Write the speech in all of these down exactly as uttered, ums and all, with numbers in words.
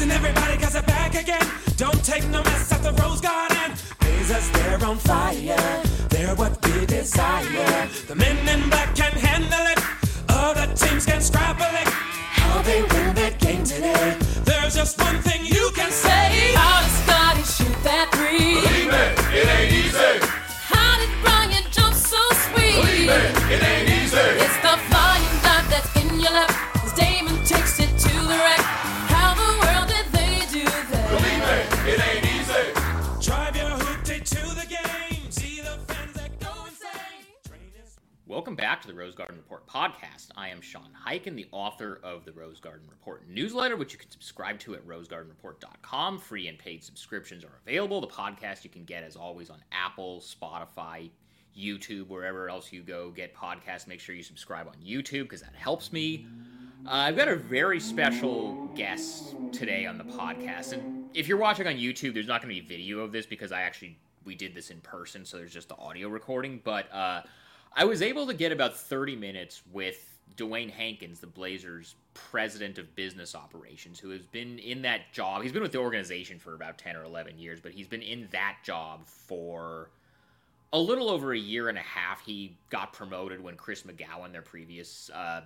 Listen, everybody, cause I'm back again. Don't take no mess at the Rose Garden. Blaze us, they're on fire. They're what we desire. The men in black can handle it. Other teams can scrabble it. How they win that game today. There's just one thing you can say. How does Scotty shoot that three? Believe me, it ain't easy. How did Brian jump so sweet? Believe me, it ain't easy. It's the flying dot that's in your lap. As Damon takes it to the rack. How the world did they do that? Believe me, it ain't easy. Drive your hoopty to the game. See the fans that go insane. Welcome back to the Rose Garden Report podcast. I am Sean Highkin, the author of the Rose Garden Report newsletter, which you can subscribe to at rose garden report dot com. Free and paid subscriptions are available. The podcast you can get, as always, on Apple, Spotify, YouTube, wherever else you go get podcasts. Make sure you subscribe on YouTube because that helps me. Uh, I've got a very special guest today on the podcast. And if you're watching on YouTube, there's not going to be video of this because I actually, we did this in person, so there's just the audio recording. But uh, I was able to get about thirty minutes with Dewayne Hankins, the Blazers' president of business operations, who has been in that job. He's been with the organization for about ten or eleven years, but he's been in that job for a little over a year and a half. He got promoted when Chris McGowan, their previous uh,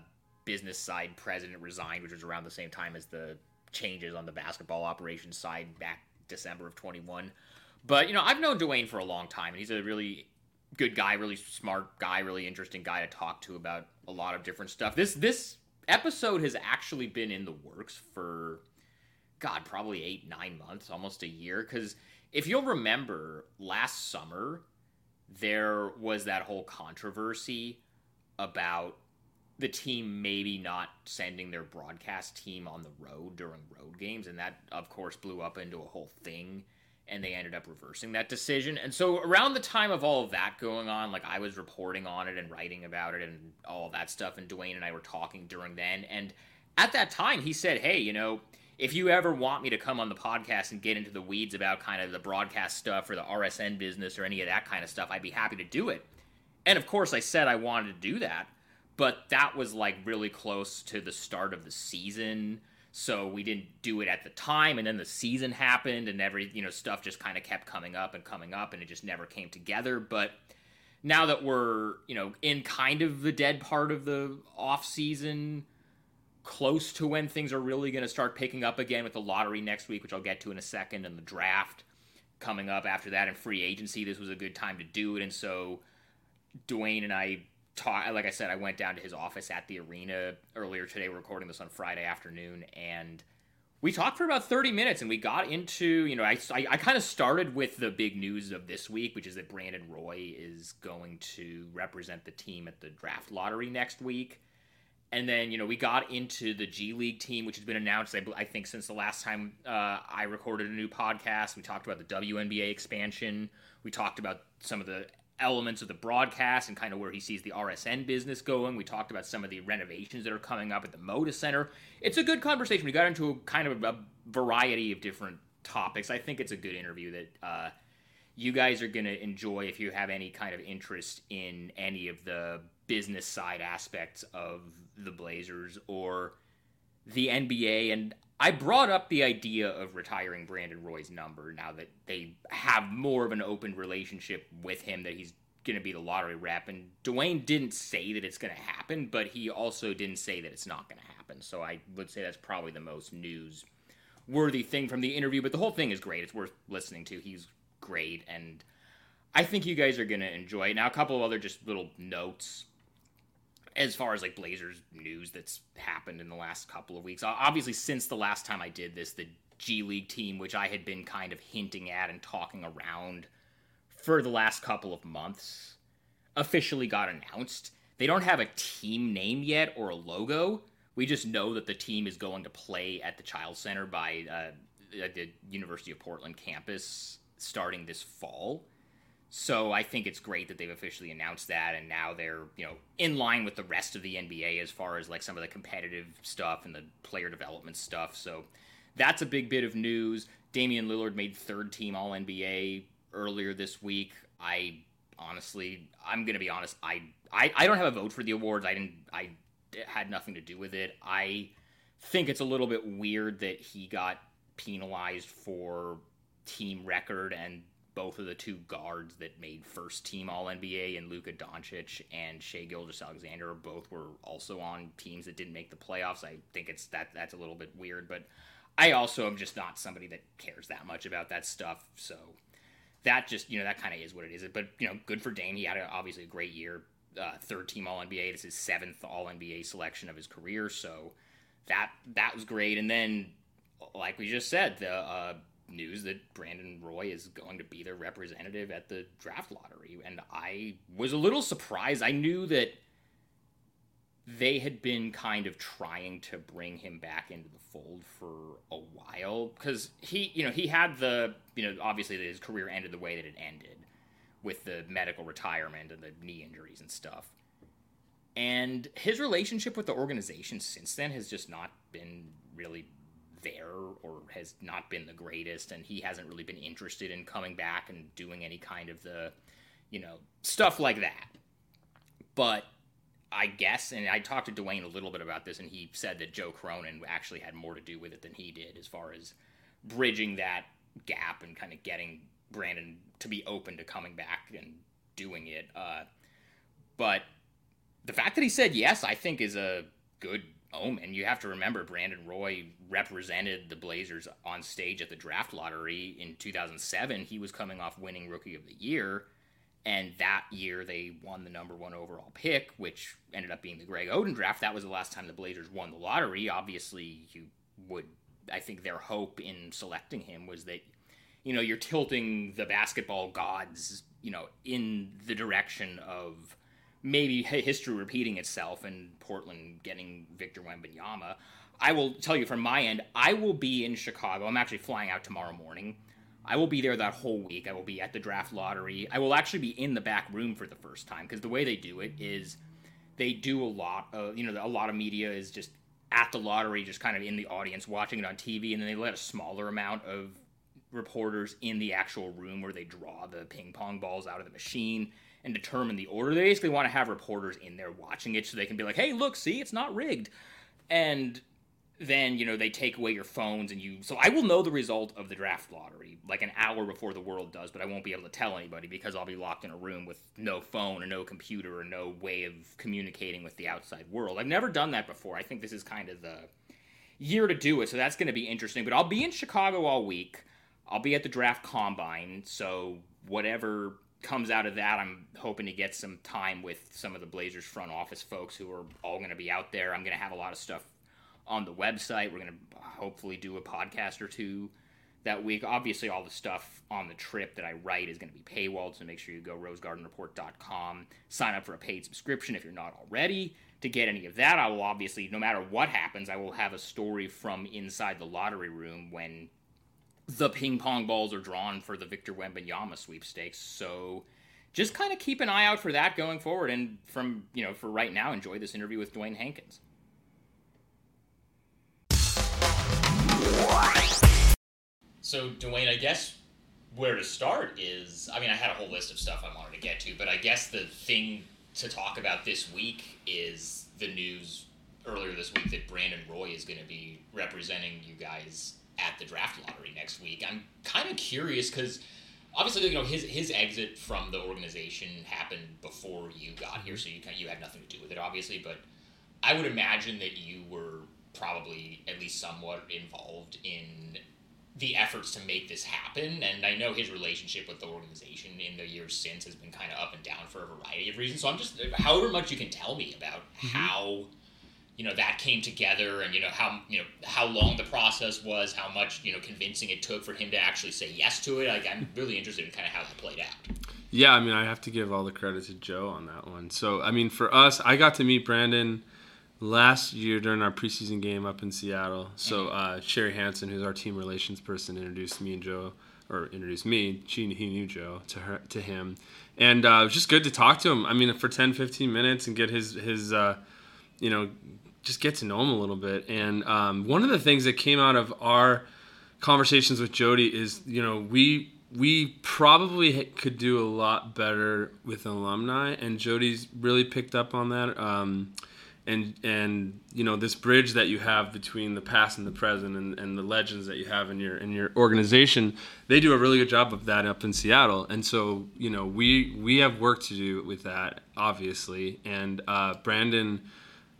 business side president, resigned, which was around the same time as the changes on the basketball operations side back December of twenty-one. But, you know, I've known Dewayne for a long time, and he's a really good guy, really smart guy, really interesting guy to talk to about a lot of different stuff. This this episode has actually been in the works for, God, probably eight, nine months, almost a year. Because if you'll remember, last summer, there was that whole controversy about the team maybe not sending their broadcast team on the road during road games. And that, of course, blew up into a whole thing. And they ended up reversing that decision. And so around the time of all of that going on, like I was reporting on it and writing about it and all that stuff. And Dewayne and I were talking during then. And at that time, he said, hey, you know, if you ever want me to come on the podcast and get into the weeds about kind of the broadcast stuff or the R S N business or any of that kind of stuff, I'd be happy to do it. And of course, I said I wanted to do that. But that was like really close to the start of the season. So we didn't do it at the time, and then the season happened, and every, you know, stuff just kind of kept coming up and coming up, and it just never came together. But now that we're, you know, in kind of the dead part of the off season, close to when things are really going to start picking up again with the lottery next week, which I'll get to in a second, and the draft coming up after that, and free agency, this was a good time to do it. And so Dewayne and I Talk, like I said, I went down to his office at the arena earlier today. We're recording this on Friday afternoon, and we talked for about thirty minutes, and we got into, you know, I, I, I kind of started with the big news of this week, which is that Brandon Roy is going to represent the team at the draft lottery next week. And then, you know, we got into the G League team, which has been announced, I, I think, since the last time uh, I recorded a new podcast. We talked about the W N B A expansion. We talked about some of the elements of the broadcast and kind of where he sees the R S N business going. We talked about some of the renovations that are coming up at the Moda Center. It's a good conversation. We got into a kind of a variety of different topics. I think it's a good interview that uh, you guys are going to enjoy if you have any kind of interest in any of the business side aspects of the Blazers or the N B A. And I brought up the idea of retiring Brandon Roy's number now that they have more of an open relationship with him, that he's going to be the lottery rep. And Dewayne didn't say that it's going to happen, but he also didn't say that it's not going to happen. So I would say that's probably the most news-worthy thing from the interview. But the whole thing is great. It's worth listening to. He's great, and I think you guys are going to enjoy it. Now, a couple of other just little notes as far as, like, Blazers news that's happened in the last couple of weeks. Obviously, since the last time I did this, the G League team, which I had been kind of hinting at and talking around for the last couple of months, officially got announced. They don't have a team name yet or a logo. We just know that the team is going to play at the Chiles Center by uh, at the University of Portland campus starting this fall. So I think it's great that they've officially announced that, and now they're, you know, in line with the rest of the N B A as far as, like, some of the competitive stuff and the player development stuff. So that's a big bit of news. Damian Lillard made third-team All N B A earlier this week. I honestly, I'm going to be honest, I, I I don't have a vote for the awards. I didn't, I had nothing to do with it. I think it's a little bit weird that he got penalized for team record, and both of the two guards that made first-team All N B A and Luka Doncic and Shea Gilgeous-Alexander both were also on teams that didn't make the playoffs. I think it's that that's a little bit weird, but I also am just not somebody that cares that much about that stuff, so that just, you know, that kind of is what it is. But, you know, good for Dame. He had, a, obviously, a great year. Uh, third-team All N B A. This is seventh All N B A selection of his career, so that that was great. And then, like we just said, the uh, news that Brandon Roy is going to be their representative at the draft lottery, and I was a little surprised. I knew that they had been kind of trying to bring him back into the fold for a while, because he, you know, he had the, you know, obviously his career ended the way that it ended with the medical retirement and the knee injuries and stuff. And his relationship with the organization since then has just not been really there, or has not been the greatest, and he hasn't really been interested in coming back and doing any kind of the, you know, stuff like that. But I guess, and I talked to Dewayne a little bit about this, and he said that Joe Cronin actually had more to do with it than he did as far as bridging that gap and kind of getting Brandon to be open to coming back and doing it. Uh, but the fact that he said yes, I think, is a good omen. You have to remember, Brandon Roy represented the Blazers on stage at the draft lottery in two thousand seven. He was coming off winning Rookie of the Year, and that year they won the number one overall pick, which ended up being the Greg Oden draft. That was the last time the Blazers won the lottery. Obviously, you would, I think their hope in selecting him was that, you know, you're tilting the basketball gods, you know, in the direction of maybe history repeating itself and Portland getting Victor Wembanyama. I will tell you from my end, I will be in Chicago. I'm actually flying out tomorrow morning. I will be there that whole week. I will be at the draft lottery. I will actually be in the back room for the first time, because the way they do it is they do a lot of, you know, a lot of media is just at the lottery, just kind of in the audience watching it on T V, and then they let a smaller amount of reporters in the actual room where they draw the ping pong balls out of the machine and determine the order. They basically want to have reporters in there watching it so they can be like, hey, look, see, it's not rigged. And then, you know, they take away your phones and you... So I will know the result of the draft lottery like an hour before the world does, but I won't be able to tell anybody because I'll be locked in a room with no phone and no computer and no way of communicating with the outside world. I've never done that before. I think this is kind of the year to do it, so that's going to be interesting. But I'll be in Chicago all week. I'll be at the draft combine, so whatever comes out of that, I'm hoping to get some time with some of the Blazers front office folks who are all going to be out there. I'm going to have a lot of stuff on the website. We're going to hopefully do a podcast or two that week. Obviously, all the stuff on the trip that I write is going to be paywalled, so make sure you go rose garden report dot com. Sign up for a paid subscription if you're not already to get any of that. I will obviously, no matter what happens, I will have a story from inside the lottery room when the ping pong balls are drawn for the Victor Wembanyama sweepstakes. So just kind of keep an eye out for that going forward. And from, you know, for right now, enjoy this interview with Dewayne Hankins. So Dewayne, I guess where to start is, I mean, I had a whole list of stuff I wanted to get to, but I guess the thing to talk about this week is the news earlier this week that Brandon Roy is going to be representing you guys at the draft lottery next week. I'm kind of curious because obviously, you know, his his exit from the organization happened before you got here, so you kind of, you had nothing to do with it, obviously. But I would imagine that you were probably at least somewhat involved in the efforts to make this happen. And I know his relationship with the organization in the years since has been kind of up and down for a variety of reasons. So I'm just, however much you can tell me about mm-hmm. how, you know, that came together, and, you know, how, you know, how long the process was, how much, you know, convincing it took for him to actually say yes to it. Like, I'm really interested in kind of how that played out. Yeah, I mean, I have to give all the credit to Joe on that one. So, I mean, for us, I got to meet Brandon last year during our preseason game up in Seattle. So, uh, Sherry Hansen, who's our team relations person, introduced me and Joe, or introduced me, she, he knew Joe, to her, to him. And uh, it was just good to talk to him, I mean, for ten, fifteen minutes and get his, his uh, you know, just get to know him a little bit. And um, one of the things that came out of our conversations with Jody is, you know, we we probably could do a lot better with alumni, and Jody's really picked up on that. Um, and and you know, this bridge that you have between the past and the present, and, and the legends that you have in your in your organization, they do a really good job of that up in Seattle. And so, you know, we we have work to do with that, obviously. And uh, Brandon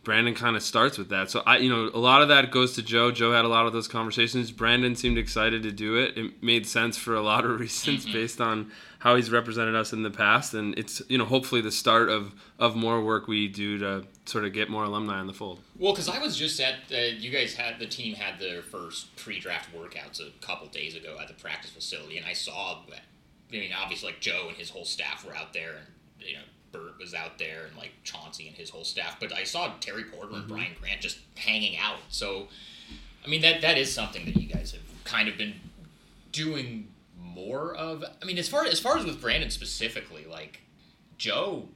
Brandon kind of starts with that. So I, you know, a lot of that goes to Joe. Joe had a lot of those conversations. Brandon seemed excited to do it. It made sense for a lot of reasons based on how he's represented us in the past. And it's, you know, hopefully the start of, of more work we do to sort of get more alumni in the fold. Well, because I was just at, uh, you guys had, the team had their first pre-draft workouts a couple days ago at the practice facility. And I saw, I mean, obviously like Joe and his whole staff were out there, and, you know, Bert was out there, and like Chauncey and his whole staff, but I saw Terry Porter and mm-hmm. Brian Grant just hanging out. So, I mean, that that is something that you guys have kind of been doing more of. I mean, as far as far as with Brandon specifically, like Joe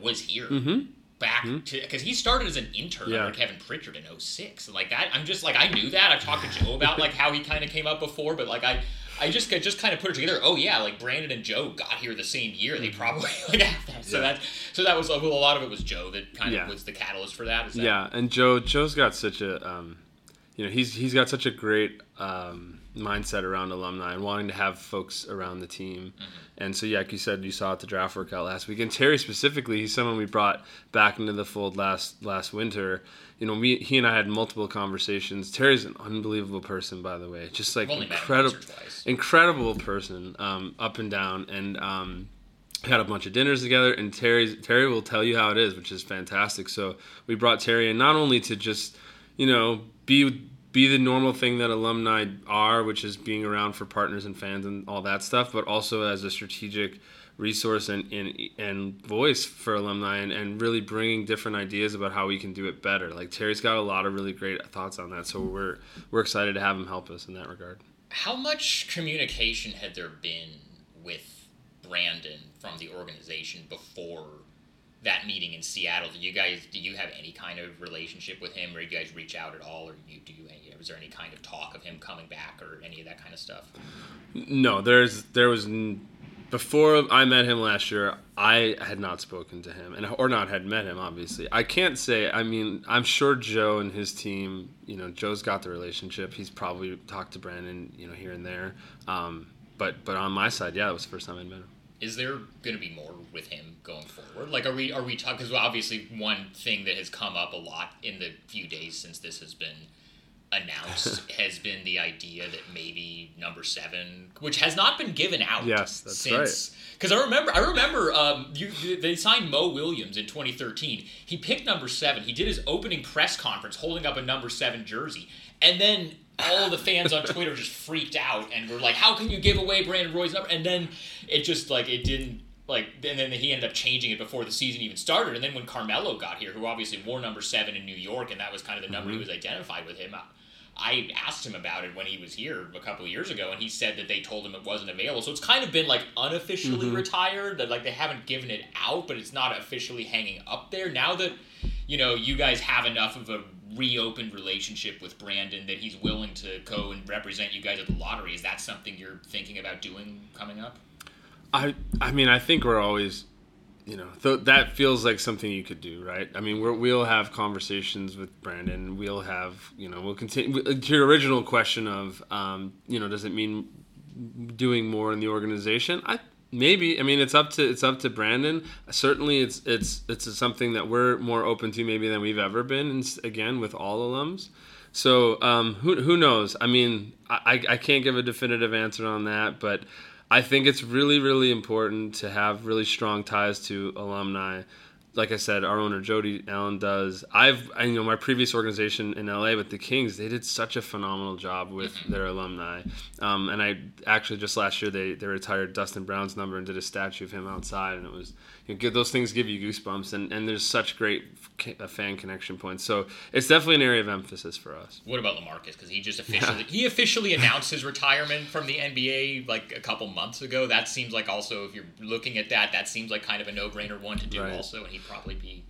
was here mm-hmm. back mm-hmm. to, because he started as an intern yeah. under Kevin Pritchard in oh six, and like that, I'm just like, I knew that. I've talked to Joe about like how he kind of came up before, but like I. I just just kind of put it together. Oh yeah, like Brandon and Joe got here the same year. They probably like after. So yeah. that so that was, well, a lot of it was Joe that kind yeah. of was the catalyst for that. Is that. Yeah, and Joe Joe's got such a um, you know, he's he's got such a great um, mindset around alumni and wanting to have folks around the team. Mm-hmm. And so yeah, like you said, you saw at the draft workout last week. And Terry specifically, he's someone we brought back into the fold last last winter. You know, me, he and I had multiple conversations. Terry's an unbelievable person, by the way. Just like incredible, incredible person, um, up and down. And um, had a bunch of dinners together. And Terry's, Terry will tell you how it is, which is fantastic. So we brought Terry in not only to just, you know, be be the normal thing that alumni are, which is being around for partners and fans and all that stuff, but also as a strategic resource and, and and voice for alumni, and, and really bringing different ideas about how we can do it better. Like Terry's got a lot of really great thoughts on that, so we're we're excited to have him help us in that regard. How much communication had there been with Brandon from the organization before that meeting in Seattle? Did you guys do you have any kind of relationship with him, or did you guys reach out at all, or you do you, was there any kind of talk of him coming back or any of that kind of stuff? No, there's there was. N- Before I met him last year, I had not spoken to him, and or not had met him, obviously. I can't say, I mean, I'm sure Joe and his team, you know, Joe's got the relationship. He's probably talked to Brandon, you know, here and there. Um, but but on my side, yeah, it was the first time I'd met him. Is there going to be more with him going forward? Like, are we, are we talking, because obviously one thing that has come up a lot in the few days since this has been announced has been the idea that maybe number seven, which has not been given out, yes, that's since, because right. I remember, I remember um, you, they signed Mo Williams in twenty thirteen. He picked number seven. He did his opening press conference holding up a number seven jersey, and then all the fans on Twitter just freaked out and were like, "How can you give away Brandon Roy's number?" And then it just like it didn't. Like, and then he ended up changing it before the season even started. And then when Carmelo got here, who obviously wore number seven in New York, and that was kind of the number mm-hmm. he was identified with him, I, I asked him about it when he was here a couple of years ago, and he said that they told him it wasn't available. So it's kind of been, like, unofficially mm-hmm. retired. That, like, they haven't given it out, but it's not officially hanging up there. Now that, you know, you guys have enough of a reopened relationship with Brandon that he's willing to go and represent you guys at the lottery, is that something you're thinking about doing coming up? I I mean, I think we're always, you know, th- that feels like something you could do, right? I mean, we're, we'll have conversations with Brandon. We'll have, you know, we'll continue. To your original question of, um, you know, does it mean doing more in the organization? I maybe. I mean, it's up to it's up to Brandon. Certainly, it's it's it's something that we're more open to maybe than we've ever been. And again, with all alums. So um, who who knows? I mean, I I can't give a definitive answer on that, but I think it's really, really important to have really strong ties to alumni. Like I said, our owner, Jody Allen, does. I've, I, you know, my previous organization in L A with the Kings, they did such a phenomenal job with their alumni. Um, and I actually just last year, they, they retired Dustin Brown's number and did a statue of him outside. And it was, you know, those things give you goosebumps. And, and there's such great fan connection points. So it's definitely an area of emphasis for us. What about LaMarcus? Because he just officially, yeah. he officially announced his retirement from the N B A like a couple months ago. That seems like also, if you're looking at that, that seems like kind of a no-brainer one to do right. also. And he probably be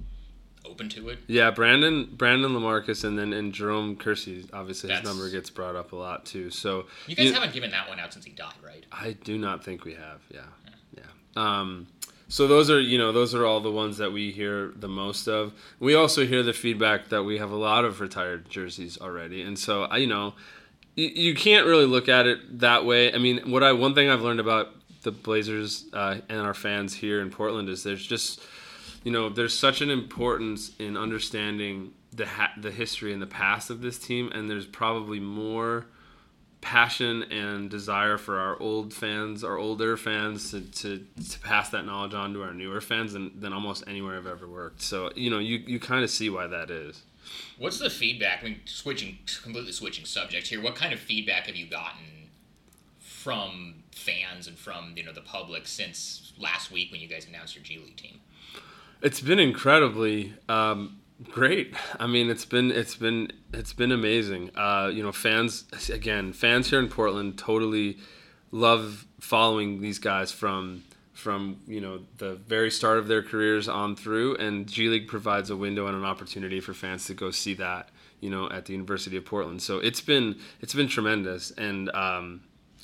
open to it. Yeah, Brandon, Brandon LaMarcus, and then and Jerome Kersey. Obviously, That's, his number gets brought up a lot too. So you guys you, haven't given that one out since he died, right? I do not think we have. Yeah, yeah. yeah. Um, So those are, you know, those are all the ones that we hear the most of. We also hear the feedback that we have a lot of retired jerseys already. And so, I, you know, you, you can't really look at it that way. I mean, what I one thing I've learned about the Blazers uh, and our fans here in Portland is there's just, you know, there's such an importance in understanding the ha- the history and the past of this team, and there's probably more passion and desire for our old fans, our older fans, to, to, to pass that knowledge on to our newer fans than, than almost anywhere I've ever worked. So, you know, you, you kind of see why that is. What's the feedback? I mean, switching completely switching subjects here, what kind of feedback have you gotten from fans and from, you know, the public since last week when you guys announced your G League team? It's been incredibly um, great. I mean, it's been it's been it's been amazing. Uh, you know, fans again, fans here in Portland totally love following these guys from from you know the very start of their careers on through. And G League provides a window and an opportunity for fans to go see that, you know, at the University of Portland. So it's been it's been tremendous, and um,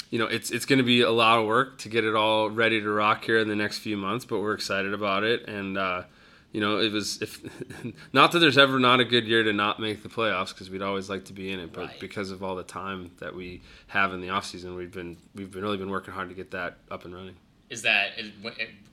you know it's it's going to be a lot of work to get it all ready to rock here in the next few months. But we're excited about it, and. Uh, You know, it was if not that there's ever not a good year to not make the playoffs because we'd always like to be in it, but right. because of all the time that we have in the off season, we've been we've been really been working hard to get that up and running. Is that is,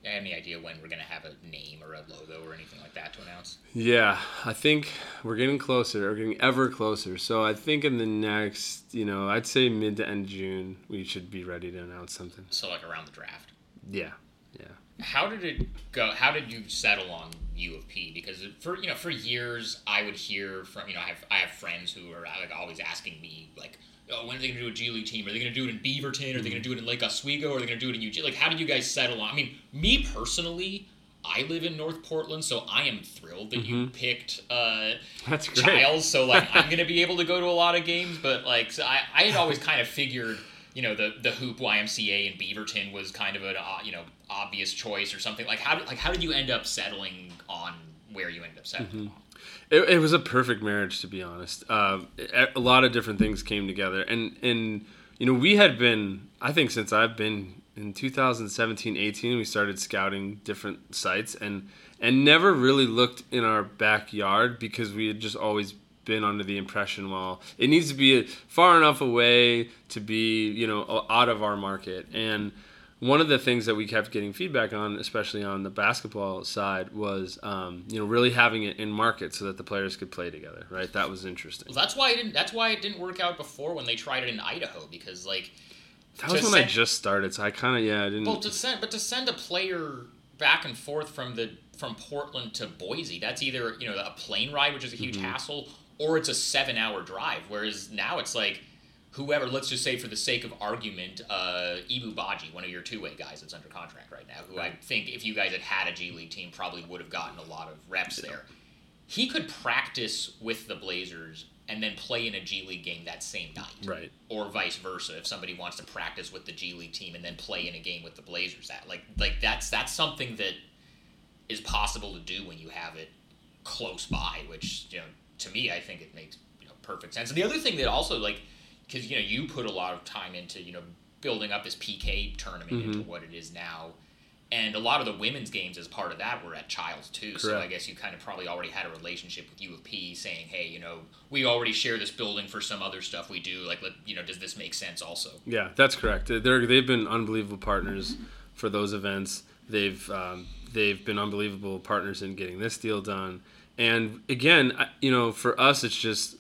any idea when we're going to have a name or a logo or anything like that to announce? Yeah, I think we're getting closer. We're getting ever closer. So I think in the next, you know, I'd say mid to end June, we should be ready to announce something. So like around the draft. Yeah, yeah. How did it go? How did you settle on U of P? Because for you know, for years I would hear from you know I have I have friends who are like always asking me like, oh, when are they gonna do a G League team? Are they gonna do it in Beaverton? Are they gonna do it in Lake Oswego? Are they gonna do it in Eugene? Like, how did you guys settle on? I mean, me personally, I live in North Portland, so I am thrilled that mm-hmm. you picked uh, That's Chiles. Great. So like, I'm gonna be able to go to a lot of games, but like, so I I had always kind of figured. You know, the the Hoop Y M C A in Beaverton was kind of an uh, you know obvious choice or something. Like how did, like how did you end up settling on where you ended up settling? Mm-hmm. It, it was a perfect marriage, to be honest. Uh, a lot of different things came together, and and you know we had been I think since I've been in two thousand seventeen eighteen we started scouting different sites and and never really looked in our backyard because we had just always. Been under the impression, well, it needs to be far enough away to be, you know, out of our market. And one of the things that we kept getting feedback on, especially on the basketball side, was, um, you know, really having it in market so that the players could play together, right? That was interesting. Well, that's why it didn't. That's why it didn't work out before when they tried it in Idaho, because like that was when send, I just started, so I kind of yeah, I didn't. Well, to send, but to send a player back and forth from the from Portland to Boise, that's either you know a plane ride, which is a huge mm-hmm. hassle. Or it's a seven-hour drive, whereas now it's like whoever, let's just say for the sake of argument, uh, Ibubaji, one of your two-way guys that's under contract right now, who right. I think if you guys had had a G League team probably would have gotten a lot of reps yeah. there. He could practice with the Blazers and then play in a G League game that same night. Right. Or vice versa, if somebody wants to practice with the G League team and then play in a game with the Blazers. That like like that's that's something that is possible to do when you have it close by, which, you know, to me, I think it makes you know, perfect sense. And the other thing that also, like, because, you know, you put a lot of time into, you know, building up this P K tournament mm-hmm. into what it is now. And a lot of the women's games as part of that were at Chiles, too. Correct. So I guess you kind of probably already had a relationship with U of P saying, hey, you know, we already share this building for some other stuff we do. Like, let, you know, does this make sense also? Yeah, that's correct. They're, they've been unbelievable partners mm-hmm. for those events. They've um, they've been unbelievable partners in getting this deal done. And again, you know, for us, it's just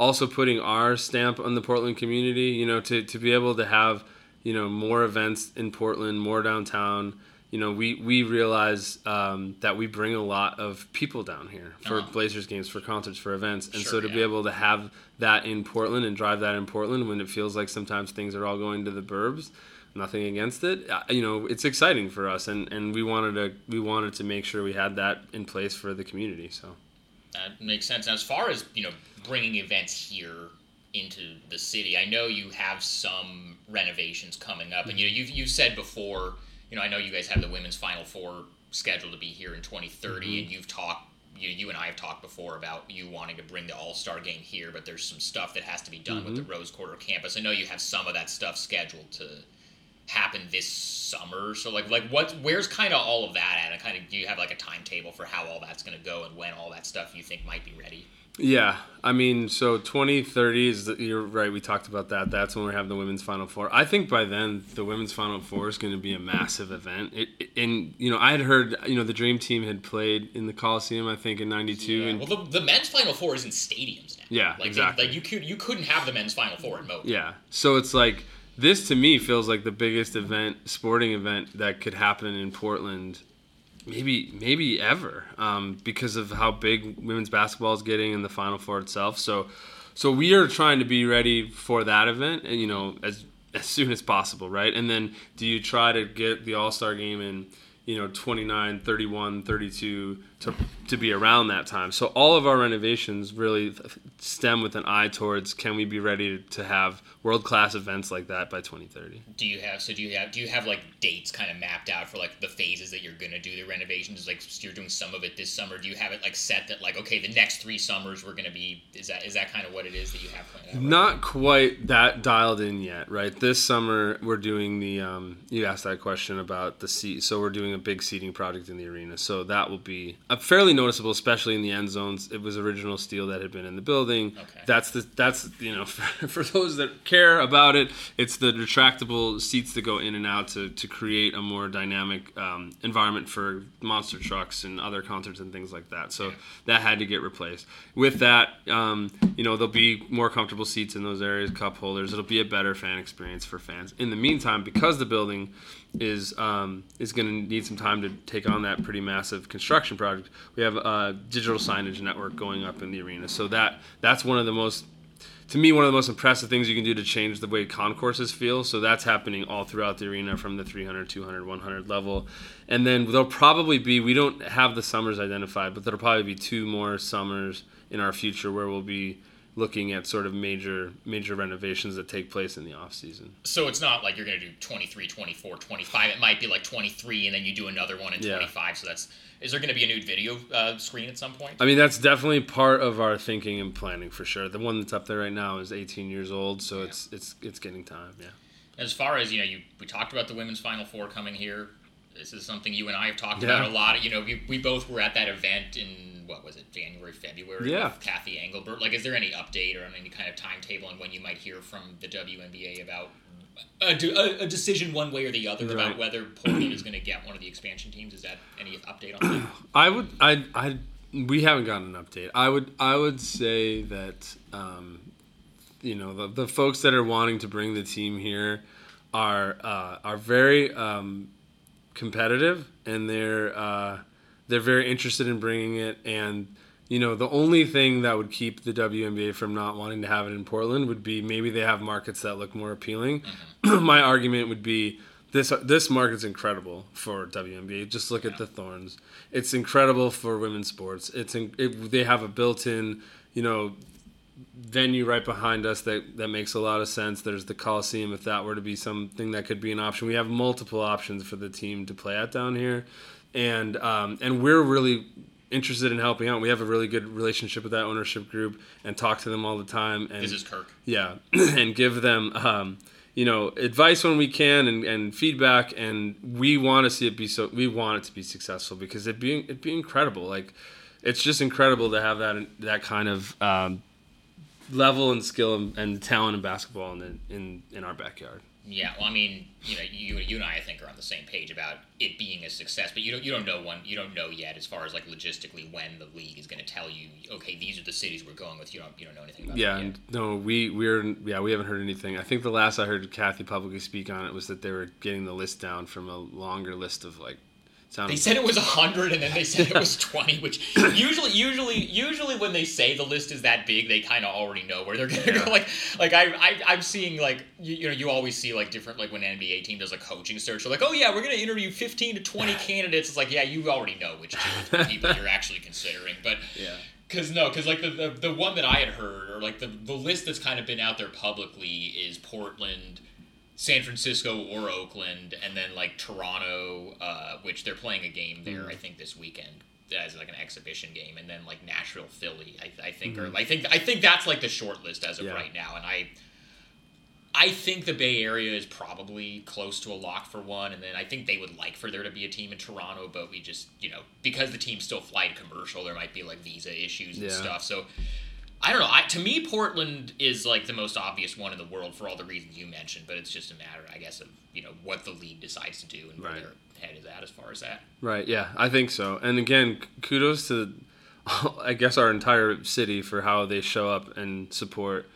also putting our stamp on the Portland community, you know, to, to be able to have, you know, more events in Portland, more downtown. You know, we, we realize um, that we bring a lot of people down here for uh-huh. Blazers games, for concerts, for events. And sure, so to yeah. be able to have that in Portland and drive that in Portland when it feels like sometimes things are all going to the burbs, nothing against it. You know, it's exciting for us, and, and we wanted to we wanted to make sure we had that in place for the community. So that makes sense. Now, as far as you know, bringing events here into the city, I know you have some renovations coming up, and you know you've you've said before. You know, I know you guys have the women's Final Four scheduled to be here in twenty thirty, mm-hmm. and you've talked. You you and I have talked before about you wanting to bring the All-Star game here, but there's some stuff that has to be done mm-hmm. with the Rose Quarter campus. I know you have some of that stuff scheduled to. happen this summer. So like like what where's kind of all of that at? And kind of do you have like a timetable for how all that's going to go and when all that stuff you think might be ready? Yeah, I mean, so twenty thirty is the, you're right. We talked about that. That's when we have the women's Final Four. I think by then the women's Final Four is going to be a massive event. It, it, and you know, I had heard you know the Dream Team had played in the Coliseum, I think, in ninety-two. Yeah. And well, the, the men's Final Four is in stadiums now. Yeah, like, exactly. They, like you could you couldn't have the men's Final Four in Moda. Yeah, so it's like this to me feels like the biggest event, sporting event that could happen in Portland. Maybe maybe ever um, because of how big women's basketball is getting in the Final Four itself. So so we are trying to be ready for that event, and you know, as as soon as possible, right? And then do you try to get the All-Star game in, you know, twenty-nine, thirty-one, thirty-two to to be around that time? So all of our renovations really stem with an eye towards can we be ready to have world-class events like that by twenty thirty. Do you have so do you have do you have like dates kind of mapped out for like the phases that you're going to do the renovations? Like you're doing some of it this summer. Do you have it like set that like okay, the next three summers we're going to be is that is that kind of what it is that you have planned out? Not right? quite that dialed in yet, right? This summer we're doing the um, you asked that question about the seat. So we're doing a big seating project in the arena. So that will be a fairly noticeable, especially in the end zones. It was original steel that had been in the building. Okay. That's the that's you know for, for those that care about it, it's the retractable seats that go in and out to, to create a more dynamic um, environment for monster trucks and other concerts and things like that. So yeah. That had to get replaced. With that, um, you know, there'll be more comfortable seats in those areas, cup holders. It'll be a better fan experience for fans. In the meantime, because the building is um, is going to need some time to take on that pretty massive construction project, we have a digital signage network going up in the arena. So that that's one of the most To me, one of the most impressive things you can do to change the way concourses feel. So that's happening all throughout the arena from the three hundred, two hundred, one hundred level. And then there'll probably be, we don't have the summers identified, but there'll probably be two more summers in our future where we'll be looking at sort of major major renovations that take place in the off season. So it's not like you're going to do twenty-three, twenty-four, twenty-five. It might be like twenty-three and then you do another one in yeah. twenty-five. So that's is there going to be a new video uh, screen at some point? I mean, that's definitely part of our thinking and planning for sure. The one that's up there right now is eighteen years old, so yeah. it's it's it's getting time. Yeah. As far as you know, you we talked about the women's Final Four coming here. This is something you and I have talked yeah. about a lot. You know, we, we both were at that event in, what was it, January, February yeah. with Kathy Engelbert. Like, is there any update or any kind of timetable on when you might hear from the W N B A about a, a, a decision one way or the other right. about whether Portland is going to get one of the expansion teams? Is that any update on that? I would, I, I, we haven't gotten an update. I would, I would say that, um, you know, the, the folks that are wanting to bring the team here are, uh, are very, um, competitive, and they're uh, they're very interested in bringing it. And you know, the only thing that would keep the W N B A from not wanting to have it in Portland would be maybe they have markets that look more appealing. Mm-hmm. My argument would be this: this market's incredible for W N B A. Just look yeah. at the Thorns; it's incredible for women's sports. It's in, it, they have a built-in, you know, venue right behind us that that makes a lot of sense. There's the Coliseum if that were to be something that could be an option. We have multiple options for the team to play at down here, and um and we're really interested in helping out. We have a really good relationship with that ownership group and talk to them all the time. And this is Kirk yeah and give them um you know advice when we can and, and feedback, and we want to see it be so we want it to be successful because it being it'd be incredible. Like, it's just incredible to have that that kind of um level and skill and, and talent in basketball in, in in our backyard. Yeah, well, I mean, you know, you you and I, I think, are on the same page about it being a success, but you don't you don't know one you don't know yet as far as like logistically when the league is going to tell you, okay, these are the cities we're going with. You don't you don't know anything about. Yeah, yet. no, we we're yeah we haven't heard anything. I think the last I heard Kathy publicly speak on it was that they were getting the list down from a longer list of like. Sounded they said it was one hundred, and then they said yeah. it was twenty, which usually usually, usually when they say the list is that big, they kind of already know where they're going to yeah. go. Like, like I, I, I'm seeing, like, you, you know, you always see, like, different, like, when an N B A team does a coaching search, they're like, oh, yeah, we're going to interview fifteen to twenty candidates. It's like, yeah, you already know which two or three people you're actually considering. But, yeah. Because, no, because, like, the, the, the one that I had heard, or, like, the, the list that's kind of been out there publicly is Portland, San Francisco or Oakland, and then like Toronto, uh, which they're playing a game there, mm-hmm. I think this weekend as like an exhibition game, and then like Nashville, Philly, I, I think, mm-hmm. or I think I think that's like the short list as of yeah. right now. And I, I think the Bay Area is probably close to a lock for one, and then I think they would like for there to be a team in Toronto, but we just, you know, because the team's still flight commercial, there might be, like, visa issues and yeah. stuff, so I don't know. I, to me, Portland is, like, the most obvious one in the world for all the reasons you mentioned, but it's just a matter, I guess, of, you know, what the league decides to do and where right. their head is at as far as that. Right, yeah, I think so. And, again, kudos to, I guess, our entire city for how they show up and support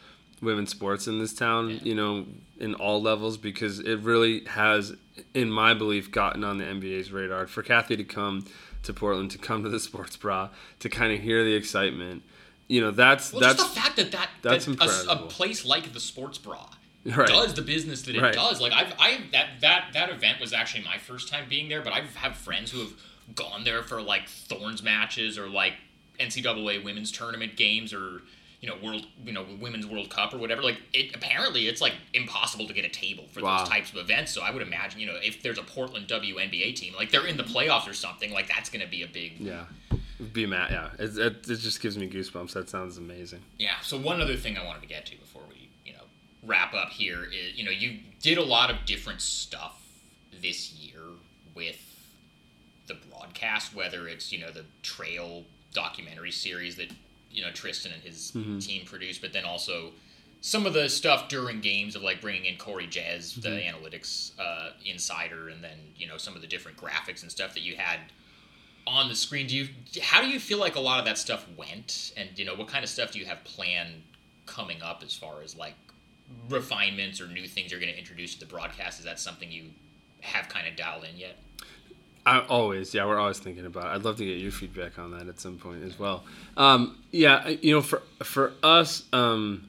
women's sports in this town, yeah. you know, in all levels, because it really has, in my belief, gotten on the N B A's radar. For Kathy to come to Portland, to come to the Sports Bra, to kind of hear the excitement, you know, that's well, that's just the fact that that, that's that a, a place like the Sports Bra right. does the business that it right. does. Like I've I that, that that event was actually my first time being there, but I have friends who have gone there for like Thorns matches or like N C double A women's tournament games or you know world you know women's World Cup or whatever. Like it apparently it's like impossible to get a table for wow. those types of events. So I would imagine you know if there's a Portland W N B A team like they're in the playoffs or something like that's going to be a big yeah. Be mad, yeah. It, it, it just gives me goosebumps. That sounds amazing. Yeah. So one other thing I wanted to get to before we, you know, wrap up here is, you know, you did a lot of different stuff this year with the broadcast, whether it's, you know, the trail documentary series that, you know, Tristan and his mm-hmm. team produced, but then also some of the stuff during games of like bringing in Corey Jez, the mm-hmm. analytics uh, insider, and then, you know, some of the different graphics and stuff that you had on the screen. Do you how do you feel like a lot of that stuff went, and you know what kind of stuff do you have planned coming up as far as like refinements or new things you're going to introduce to the broadcast? Is that something you have kind of dialed in yet? I always yeah we're always thinking about it. I'd love to get your feedback on that at some point as well. Um yeah you know for for us um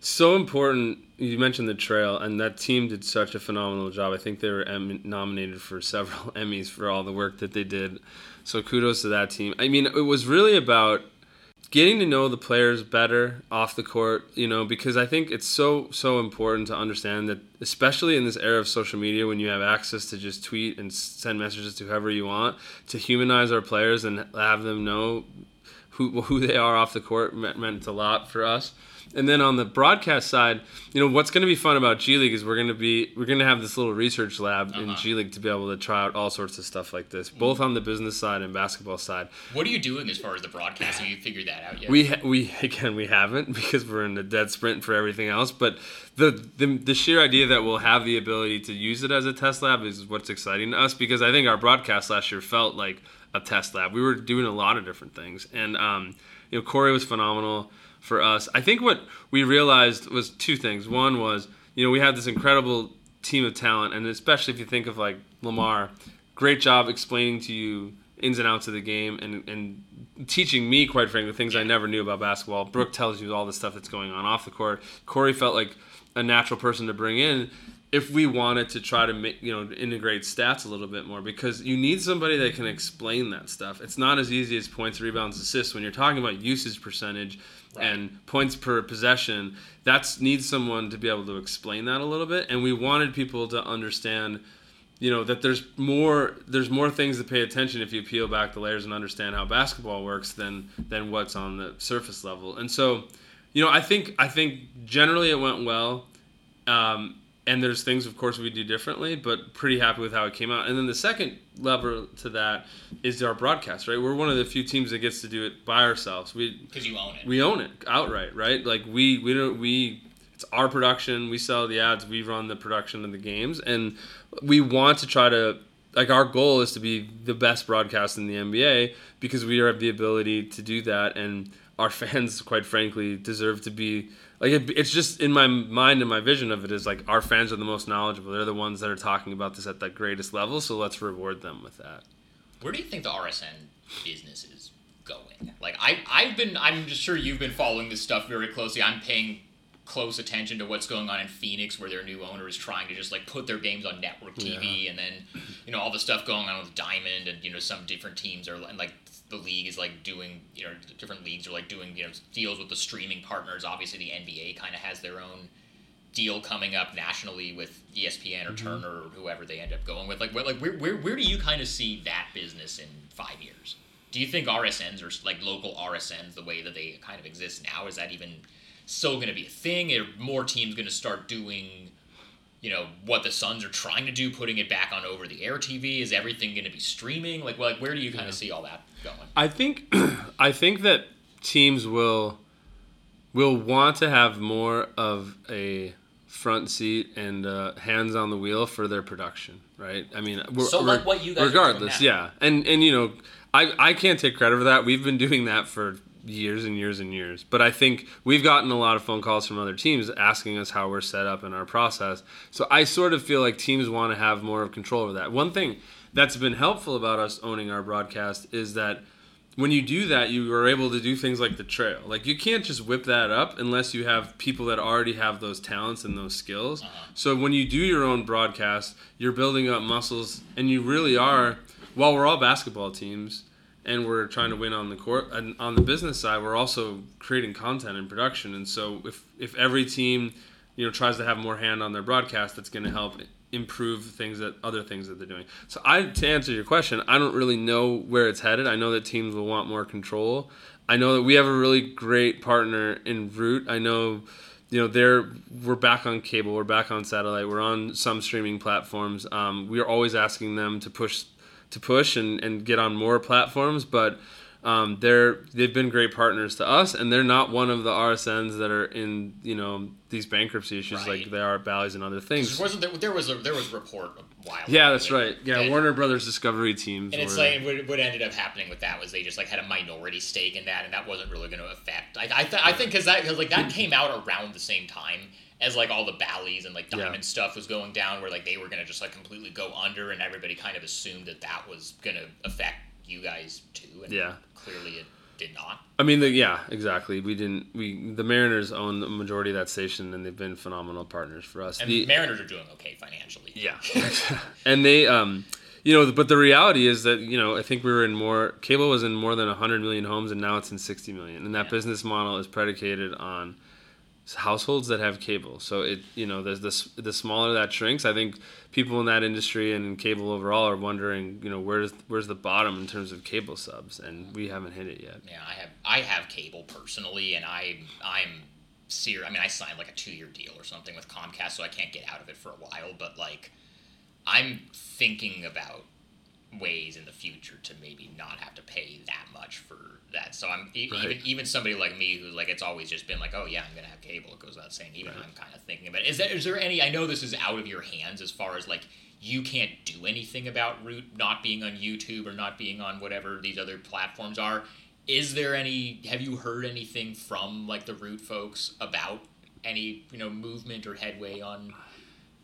so important. You mentioned the trail, and that team did such a phenomenal job. I think they were em- nominated for several Emmys for all the work that they did. So kudos to that team. I mean, it was really about getting to know the players better off the court, you know, because I think it's so, so important to understand that, especially in this era of social media, when you have access to just tweet and send messages to whoever you want, to humanize our players and have them know who who they are off the court meant a lot for us. And then on the broadcast side, you know, what's going to be fun about G League is we're going to be we're going to have this little research lab uh-huh. in G League to be able to try out all sorts of stuff like this, both on the business side and basketball side. What are you doing as far as the broadcast? Have you figured that out yet? We ha- we again we haven't because we're in a dead sprint for everything else. But the, the the sheer idea that we'll have the ability to use it as a test lab is what's exciting to us, because I think our broadcast last year felt like a test lab. We were doing a lot of different things, and um, you know, Corey was phenomenal for us. I think what we realized was two things. One was, you know, we had this incredible team of talent, and especially if you think of like Lamar, great job explaining to you ins and outs of the game and, and teaching me, quite frankly, things I never knew about basketball. Brooke tells you all the stuff that's going on off the court. Corey felt like a natural person to bring in if we wanted to try to make, you know, integrate stats a little bit more, because you need somebody that can explain that stuff. It's not as easy as points, rebounds, assists when you're talking about usage percentage and points per possession. That's needs someone to be able to explain that a little bit, and we wanted people to understand, you know, that there's more there's more things to pay attention if you peel back the layers and understand how basketball works than than what's on the surface level. And so, you know, I think I think generally it went well, um, and there's things of course we do differently, but pretty happy with how it came out. And then the second lever to that is our broadcast, right? We're one of the few teams that gets to do it by ourselves. We because you own it. We own it outright, right? Like we we don't we it's our production. We sell the ads. We run the production of the games, and we want to try to like our goal is to be the best broadcast in the N B A because we have the ability to do that, and our fans, quite frankly, deserve to be. Like it, it's just in my mind and my vision of it is like our fans are the most knowledgeable. They're the ones that are talking about this at the greatest level, so let's reward them with that. Where do you think the R S N business is going? Like I, I've been, I'm just sure you've been following this stuff very closely. I'm paying close attention to what's going on in Phoenix, where their new owner is trying to just like put their games on network T V, yeah. and then you know all the stuff going on with Diamond, and you know some different teams are and like. The league is like doing, you know, different leagues are like doing, you know, deals with the streaming partners. Obviously, the N B A kind of has their own deal coming up nationally with E S P N or mm-hmm. Turner or whoever they end up going with. Like, where, like where, where, where do you kind of see that business in five years? Do you think R S Ns or like local R S Ns, the way that they kind of exist now, is that even so going to be a thing. Are more teams going to start doing, you know, what the Suns are trying to do, putting it back on over-the-air T V? Is everything going to be streaming? Like, well, like where do you kind yeah. of see all that going? I think, I think that teams will will want to have more of a front seat and uh, hands on the wheel for their production, right? I mean, we're, so like what you guys regardless, are doing now. yeah, and and you know, I I can't take credit for that. We've been doing that for years and years and years. But I think we've gotten a lot of phone calls from other teams asking us how we're set up in our process. So I sort of feel like teams want to have more of control over that. One thing that's been helpful about us owning our broadcast is that when you do that, you are able to do things like the trail. Like, you can't just whip that up unless you have people that already have those talents and those skills. Uh-huh. So when you do your own broadcast, you're building up muscles, and you really are, while we're all basketball teams, and we're trying to win on the court, and on the business side, we're also creating content and production. And so if if every team, you know, tries to have more hand on their broadcast, that's going to help improve things that other things that they're doing. So I to answer your question, I don't really know where it's headed. I know that teams will want more control. I know that we have a really great partner in Root. I know, you know, they're we're back on cable, we're back on satellite, we're on some streaming platforms. Um, we are always asking them to push. to push and, and get on more platforms, but um, they're they've been great partners to us, and they're not one of the R S Ns that are in, you know, these bankruptcy issues right. like they are at Bally's and other things. Wasn't there, there was a there was a report a while Yeah, ago, that's like, right. Yeah, and, Warner Brothers Discovery teams. And it's like what, what ended up happening with that was they just like had a minority stake in that, and that wasn't really going to affect. Like I th- I think because that cause like that came out around the same time as, like, all the Bally's and, like, Diamond yeah. stuff was going down where, like, they were going to just, like, completely go under, and everybody kind of assumed that that was going to affect you guys, too. And yeah. clearly it did not. I mean, the, yeah, exactly. We didn't – we the Mariners own the majority of that station, and they've been phenomenal partners for us. And the Mariners are doing okay financially. Yeah. And they – um you know, but the reality is that, you know, I think we were in more – cable was in more than one hundred million homes, and now it's in sixty million. And that yeah. business model is predicated on – households that have cable. So it, you know, there's this, the smaller that shrinks, I think people in that industry and in cable overall are wondering, you know, where's where's the bottom in terms of cable subs, and we haven't hit it yet. Yeah, I have I have cable personally, and I I'm serious. I mean, I signed like a two year deal or something with Comcast, so I can't get out of it for a while. But like, I'm thinking about ways in the future to maybe not have to pay that much for that. So I'm even right. even somebody like me who like it's always just been like, oh yeah, I'm gonna have cable. It goes without saying. Even right. I'm kind of thinking about it. Is that is there any? I know this is out of your hands as far as like you can't do anything about Root not being on YouTube or not being on whatever these other platforms are. Is there any? Have you heard anything from like the Root folks about any you know movement or headway on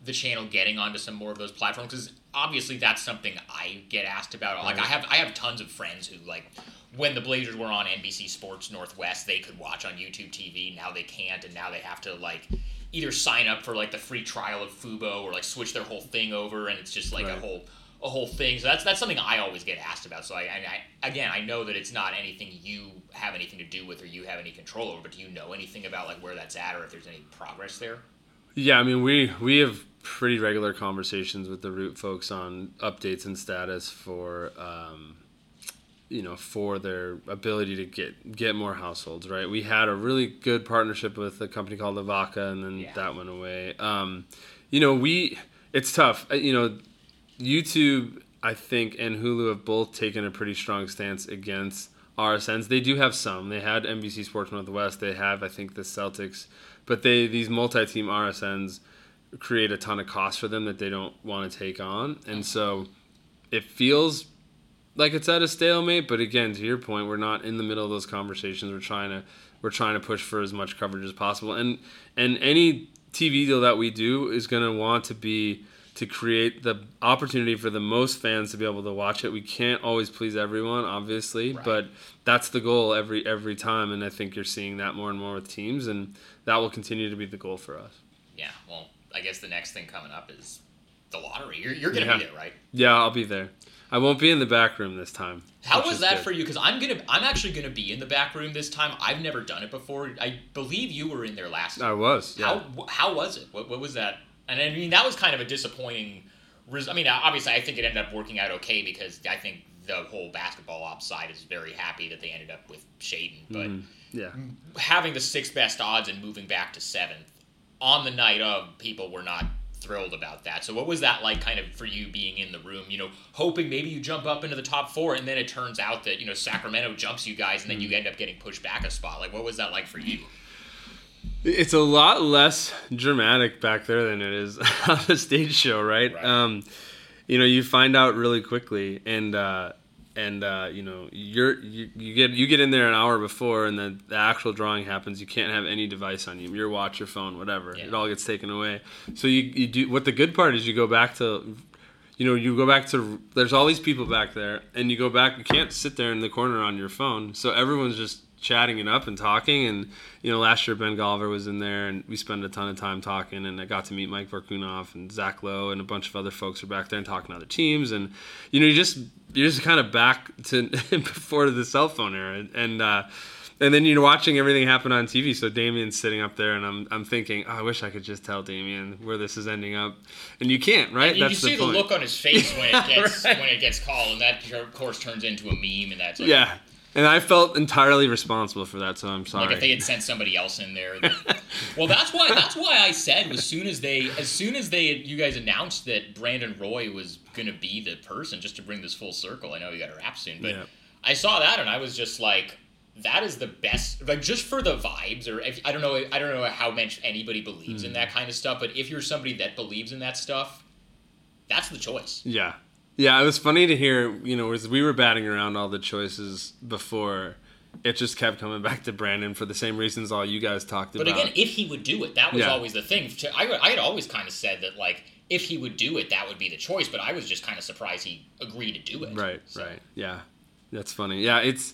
the channel getting onto some more of those platforms? Because obviously that's something I get asked about. Like right. I have I have tons of friends who like when the Blazers were on N B C Sports Northwest, they could watch on YouTube T V. Now they can't, and now they have to like either sign up for like the free trial of Fubo or like switch their whole thing over, and it's just like right. a whole a whole thing. So that's that's something I always get asked about. So I, I again I know that it's not anything you have anything to do with or you have any control over, but do you know anything about like where that's at or if there's any progress there? Yeah, I mean we we have pretty regular conversations with the Root folks on updates and status for, um, you know, for their ability to get, get more households, right? We had a really good partnership with a company called Lavaca, and then yeah. that went away. Um, you know, we, it's tough, you know, YouTube, I think, and Hulu have both taken a pretty strong stance against R S Ns. They do have some, they had N B C Sports Northwest. They have, I think the Celtics, but they, these multi-team R S Ns, create a ton of costs for them that they don't want to take on. And so it feels like it's at a stalemate, but again, to your point, we're not in the middle of those conversations. We're trying to we're trying to push for as much coverage as possible. And and any T V deal that we do is going to want to be to create the opportunity for the most fans to be able to watch it. We can't always please everyone, obviously, right. but that's the goal every every time, and I think you're seeing that more and more with teams, and that will continue to be the goal for us. Yeah, well, I guess the next thing coming up is the lottery. You're, you're going to yeah. be there, right? Yeah, I'll be there. I won't be in the back room this time. How was that good. For you? Because I'm gonna, I'm actually going to be in the back room this time. I've never done it before. I believe you were in there last time. I was, yeah. How, how was it? What, what was that? And I mean, that was kind of a disappointing res- – I mean, obviously, I think it ended up working out okay because I think the whole basketball ops side is very happy that they ended up with Shaden. But mm, yeah. having the sixth best odds and moving back to seventh on the night of, people were not thrilled about that. So what was that like kind of for you being in the room, you know, hoping maybe you jump up into the top four and then it turns out that, you know, Sacramento jumps you guys and then mm. you end up getting pushed back a spot. Like, what was that like for you? It's a lot less dramatic back there than it is on the stage show, right? right. Um, you know, you find out really quickly, and uh, and uh, you know, you're you, you get you get in there an hour before, and the, the actual drawing happens. You can't have any device on you, your watch, your phone, whatever. Yeah. It all gets taken away. So you you do what the good part is. You go back to, you know, you go back to. There's all these people back there, and you go back. You can't sit there in the corner on your phone. So everyone's just chatting it up and talking, and you know, last year Ben Golliver was in there and we spent a ton of time talking, and I got to meet Mike Varkunov and Zach Lowe and a bunch of other folks are back there and talking to other teams, and you know, you just you're just kind of back to before the cell phone era, and uh and then you're watching everything happen on T V. So Damian's sitting up there, and I'm I'm thinking, oh, I wish I could just tell Damian where this is ending up, and you can't, right? You, that's you the see point. The look on his face when it gets right. when it gets called, and that of course turns into a meme, and that's like, yeah. And I felt entirely responsible for that, so I'm sorry. Like if they had sent somebody else in there. Then... well, that's why that's why I said as soon as they as soon as they you guys announced that Brandon Roy was going to be the person, just to bring this full circle. I know you got to wrap soon, but yeah. I saw that and I was just like, that is the best. Like, just for the vibes, or if, I don't know, I don't know how much anybody believes mm. in that kind of stuff, but if you're somebody that believes in that stuff, that's the choice. Yeah. Yeah, it was funny to hear, you know, as we were batting around all the choices before, it just kept coming back to Brandon for the same reasons all you guys talked but about. But again, if he would do it, that was yeah. always the thing. I, I had always kind of said that, like, if he would do it, that would be the choice, but I was just kind of surprised he agreed to do it. Right, so. right. Yeah, that's funny. Yeah, it's...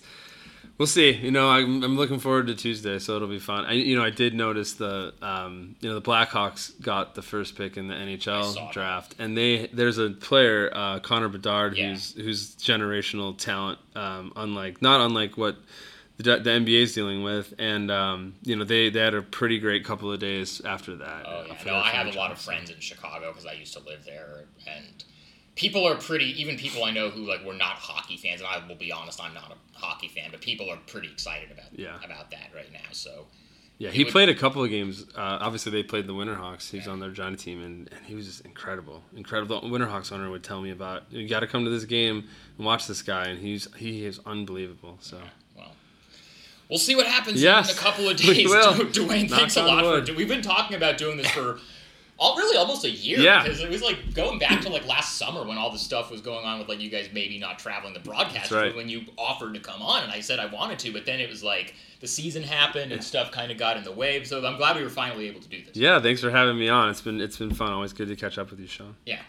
We'll see. You know, I'm, I'm looking forward to Tuesday, so it'll be fun. I, you know, I did notice the, um, you know, the Blackhawks got the first pick in the N H L draft, and they there's a player, uh, Connor Bedard, yeah. who's who's generational talent, um, unlike not unlike what the, the N B A is dealing with, and um, you know, they, they had a pretty great couple of days after that. Oh yeah, no, I have a lot of friends in Chicago because I used to live there, and. People are pretty, even people I know who like were not hockey fans, and I will be honest, I'm not a hockey fan, but people are pretty excited about yeah. about that right now. So, yeah, he, he would, played a couple of games. Uh, obviously, they played the Winterhawks. He's yeah. on their Johnny team, and, and he was just incredible, incredible. The Winterhawks owner would tell me about, you got to come to this game and watch this guy, and he's he is unbelievable. So. Yeah. We'll see what happens yes, in a couple of days. Dewayne, thanks a lot wood. for We've been talking about doing this for all, really almost a year, yeah. because it was like going back to like last summer when all the stuff was going on with like you guys maybe not traveling the broadcast, right. when you offered to come on, and I said I wanted to, but then it was like the season happened and stuff kind of got in the way. So I'm glad we were finally able to do this. Yeah, thanks for having me on. It's been it's been fun. Always good to catch up with you, Sean. Yeah.